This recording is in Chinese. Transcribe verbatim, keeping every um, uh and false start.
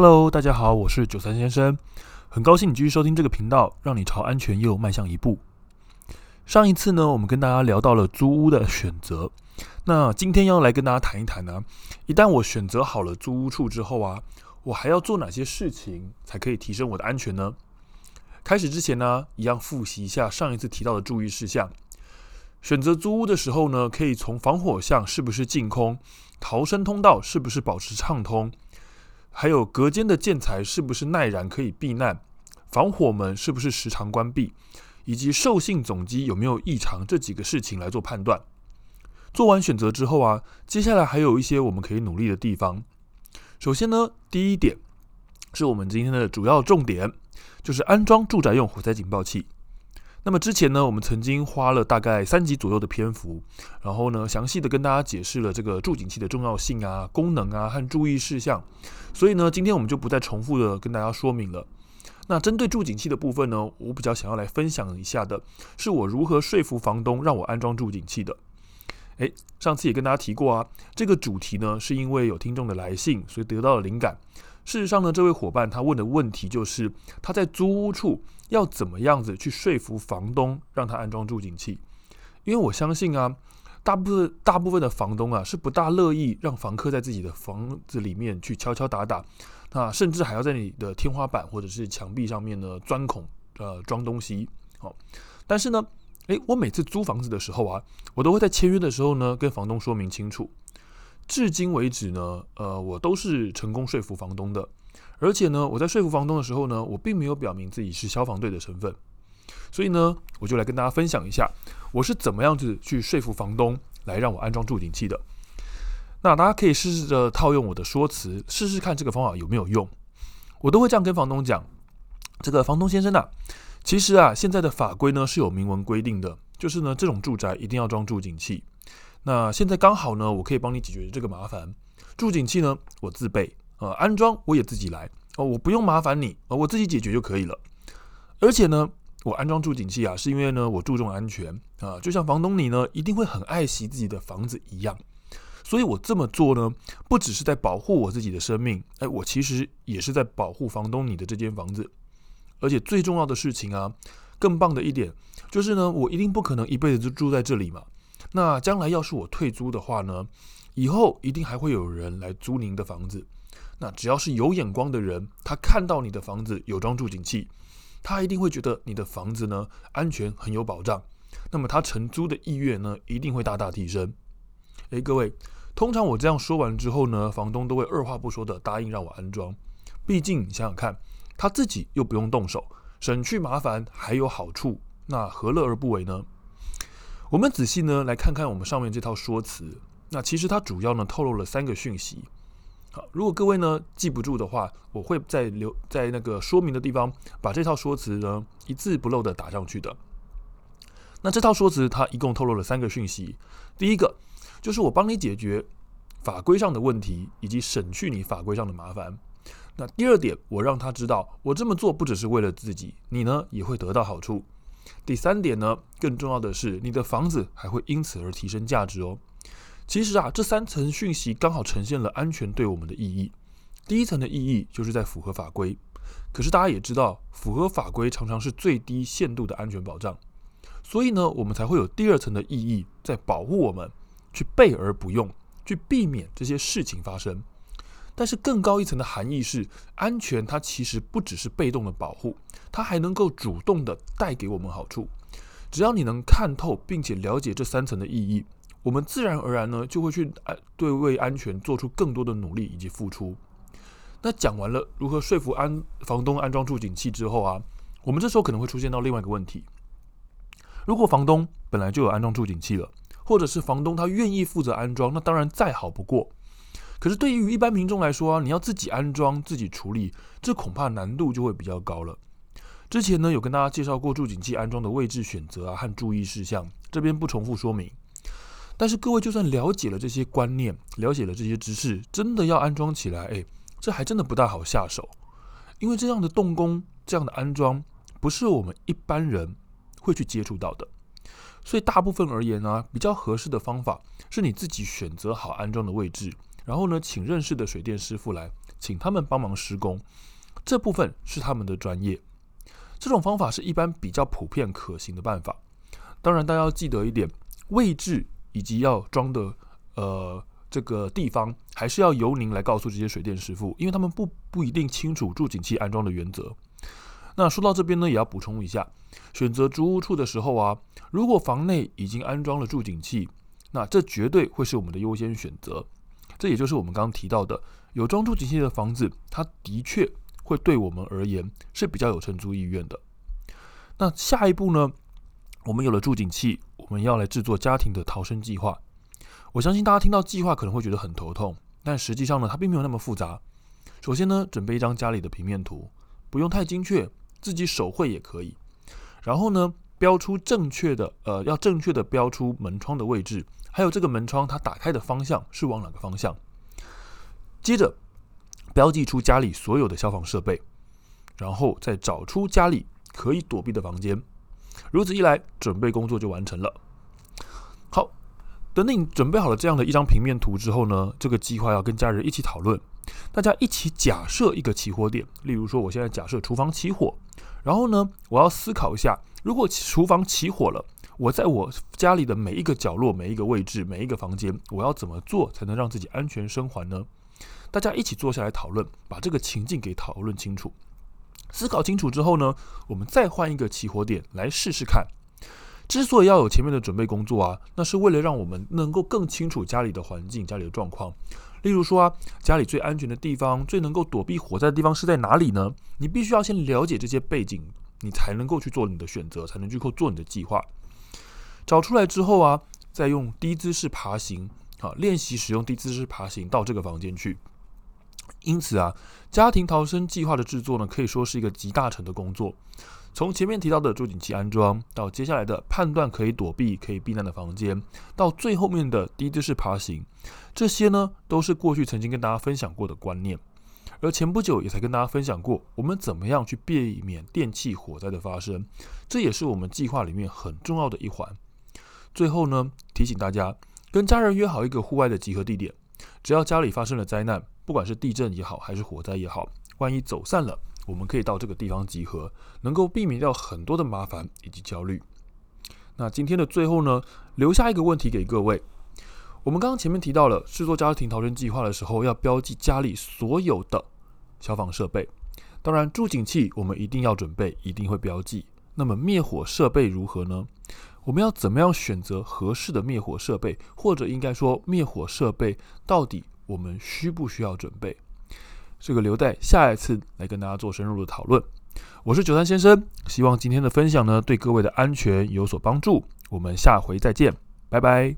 Hello， 大家好，我是九三先生，很高兴你继续收听这个频道，让你朝安全又迈向一步。上一次呢，我们跟大家聊到了租屋的选择，那今天要来跟大家谈一谈啊，一旦我选择好了租屋处之后啊，我还要做哪些事情才可以提升我的安全呢？开始之前呢，一样复习一下上一次提到的注意事项。选择租屋的时候呢，可以从防火巷是不是净空、逃生通道是不是保持畅通，还有隔间的建材是不是耐燃可以避难，防火门是不是时常关闭，以及授信总机有没有异常这几个事情来做判断。做完选择之后啊，接下来还有一些我们可以努力的地方。首先呢，第一点是我们今天的主要重点，就是安装住宅用火灾警报器。那么之前呢，我们曾经花了大概三集左右的篇幅，然后呢，详细的跟大家解释了这个住警器的重要性啊、功能啊和注意事项。所以呢，今天我们就不再重复的跟大家说明了。那针对住警器的部分呢，我比较想要来分享一下的是我如何说服房东让我安装住警器的。诶，上次也跟大家提过啊，这个主题呢是因为有听众的来信，所以得到了灵感。事实上呢，这位伙伴他问的问题就是他在租屋处要怎么样子去说服房东让他安装住警器。因为我相信啊，大部分大部分的房东啊是不大乐意让房客在自己的房子里面去敲敲打打，那甚至还要在你的天花板或者是墙壁上面呢钻孔呃装东西。好，但是呢，诶，我每次租房子的时候啊，我都会在签约的时候呢跟房东说明清楚。至今为止呢，呃，我都是成功说服房东的。而且呢，我在说服房东的时候呢，我并没有表明自己是消防队的身份。所以呢，我就来跟大家分享一下，我是怎么样子去说服房东来让我安装住警器的。那大家可以试着套用我的说辞，试试看这个方法有没有用。我都会这样跟房东讲：这个房东先生啊，其实啊，现在的法规呢是有明文规定的，就是呢，这种住宅一定要装住警器。那现在刚好呢，我可以帮你解决这个麻烦。住警器呢，我自备，呃，安装我也自己来，哦，我不用麻烦你，呃，我自己解决就可以了。而且呢，我安装住警器啊，是因为呢，我注重安全啊，呃，就像房东你呢，一定会很爱惜自己的房子一样。所以我这么做呢，不只是在保护我自己的生命，哎，我其实也是在保护房东你的这间房子。而且最重要的事情啊，更棒的一点就是呢，我一定不可能一辈子就住在这里嘛。那将来要是我退租的话呢，以后一定还会有人来租您的房子。那只要是有眼光的人，他看到你的房子有装住警器，他一定会觉得你的房子呢安全很有保障。那么他承租的意愿呢，一定会大大提升。诶，各位，通常我这样说完之后呢，房东都会二话不说的答应让我安装。毕竟你想想看，他自己又不用动手，省去麻烦还有好处，那何乐而不为呢？我们仔细呢来看看我们上面这套说辞，那其实它主要呢透露了三个讯息。好，如果各位呢记不住的话，我会在留在那个说明的地方把这套说辞呢一字不漏的打上去的。那这套说辞它一共透露了三个讯息。第一个就是我帮你解决法规上的问题，以及省去你法规上的麻烦。那第二点，我让他知道我这么做不只是为了自己，你呢也会得到好处。第三点呢，更重要的是，你的房子还会因此而提升价值哦。其实啊，这三层讯息刚好呈现了安全对我们的意义。第一层的意义就是在符合法规，可是大家也知道，符合法规常常是最低限度的安全保障，所以呢，我们才会有第二层的意义在保护我们，去备而不用，去避免这些事情发生。但是更高一层的含义是，安全它其实不只是被动的保护，它还能够主动的带给我们好处。只要你能看透并且了解这三层的意义，我们自然而然呢就会去对为安全做出更多的努力以及付出。那讲完了如何说服安房东安装住警器之后啊，我们这时候可能会出现到另外一个问题。如果房东本来就有安装住警器了，或者是房东他愿意负责安装，那当然再好不过。可是对于一般民众来说啊，你要自己安装自己处理，这恐怕难度就会比较高了。之前呢有跟大家介绍过住警器安装的位置选择啊和注意事项，这边不重复说明。但是各位就算了解了这些观念，了解了这些知识，真的要安装起来，哎，这还真的不大好下手。因为这样的动工，这样的安装不是我们一般人会去接触到的。所以大部分而言啊，比较合适的方法是你自己选择好安装的位置，然后呢，请认识的水电师傅来请他们帮忙施工，这部分是他们的专业。这种方法是一般比较普遍可行的办法。当然，大家要记得一点，位置以及要装的呃这个地方，还是要由您来告诉这些水电师傅，因为他们不不一定清楚住井器安装的原则。那说到这边呢，也要补充一下，选择租屋处的时候啊，如果房内已经安装了住井器，那这绝对会是我们的优先选择。这也就是我们刚刚提到的，有装住井器的房子，它的确会对我们而言是比较有承租意愿的。那下一步呢，我们有了住井器，我们要来制作家庭的逃生计划。我相信大家听到计划可能会觉得很头痛，但实际上呢，它并没有那么复杂。首先呢，准备一张家里的平面图，不用太精确，自己手绘也可以。然后呢，标出正确的，呃，要正确的标出门窗的位置，还有这个门窗它打开的方向是往哪个方向。接着标记出家里所有的消防设备，然后再找出家里可以躲避的房间。如此一来，准备工作就完成了。好，等你准备好了这样的一张平面图之后呢，这个计划要跟家人一起讨论，大家一起假设一个起火点，例如说我现在假设厨房起火，然后呢，我要思考一下，如果厨房起火了，我在我家里的每一个角落、每一个位置、每一个房间，我要怎么做才能让自己安全生还呢？大家一起坐下来讨论，把这个情境给讨论清楚。思考清楚之后呢，我们再换一个起火点来试试看。之所以要有前面的准备工作啊，那是为了让我们能够更清楚家里的环境、家里的状况。例如说啊，家里最安全的地方、最能够躲避火灾的地方是在哪里呢？你必须要先了解这些背景，你才能够去做你的选择，才能去做你的计划。找出来之后啊，再用低姿势爬行，好，练习使用低姿势爬行到这个房间去。因此啊，家庭逃生计划的制作呢，可以说是一个集大成的工作。从前面提到的住井器安装，到接下来的判断可以躲避、可以避难的房间，到最后面的低姿势爬行，这些呢，都是过去曾经跟大家分享过的观念。而前不久也才跟大家分享过，我们怎么样去避免电器火灾的发生，这也是我们计划里面很重要的一环。最后呢，提醒大家，跟家人约好一个户外的集合地点，只要家里发生了灾难，不管是地震也好，还是火灾也好，万一走散了，我们可以到这个地方集合，能够避免掉很多的麻烦以及焦虑。那今天的最后呢，留下一个问题给各位。我们刚刚前面提到了，制作家庭逃生计划的时候，要标记家里所有的消防设备。当然，住井器我们一定要准备，一定会标记。那么灭火设备如何呢？我们要怎么样选择合适的灭火设备，或者应该说灭火设备到底我们需不需要准备？这个留待下一次来跟大家做深入的讨论。我是九三先生，希望今天的分享呢，对各位的安全有所帮助。我们下回再见，拜拜。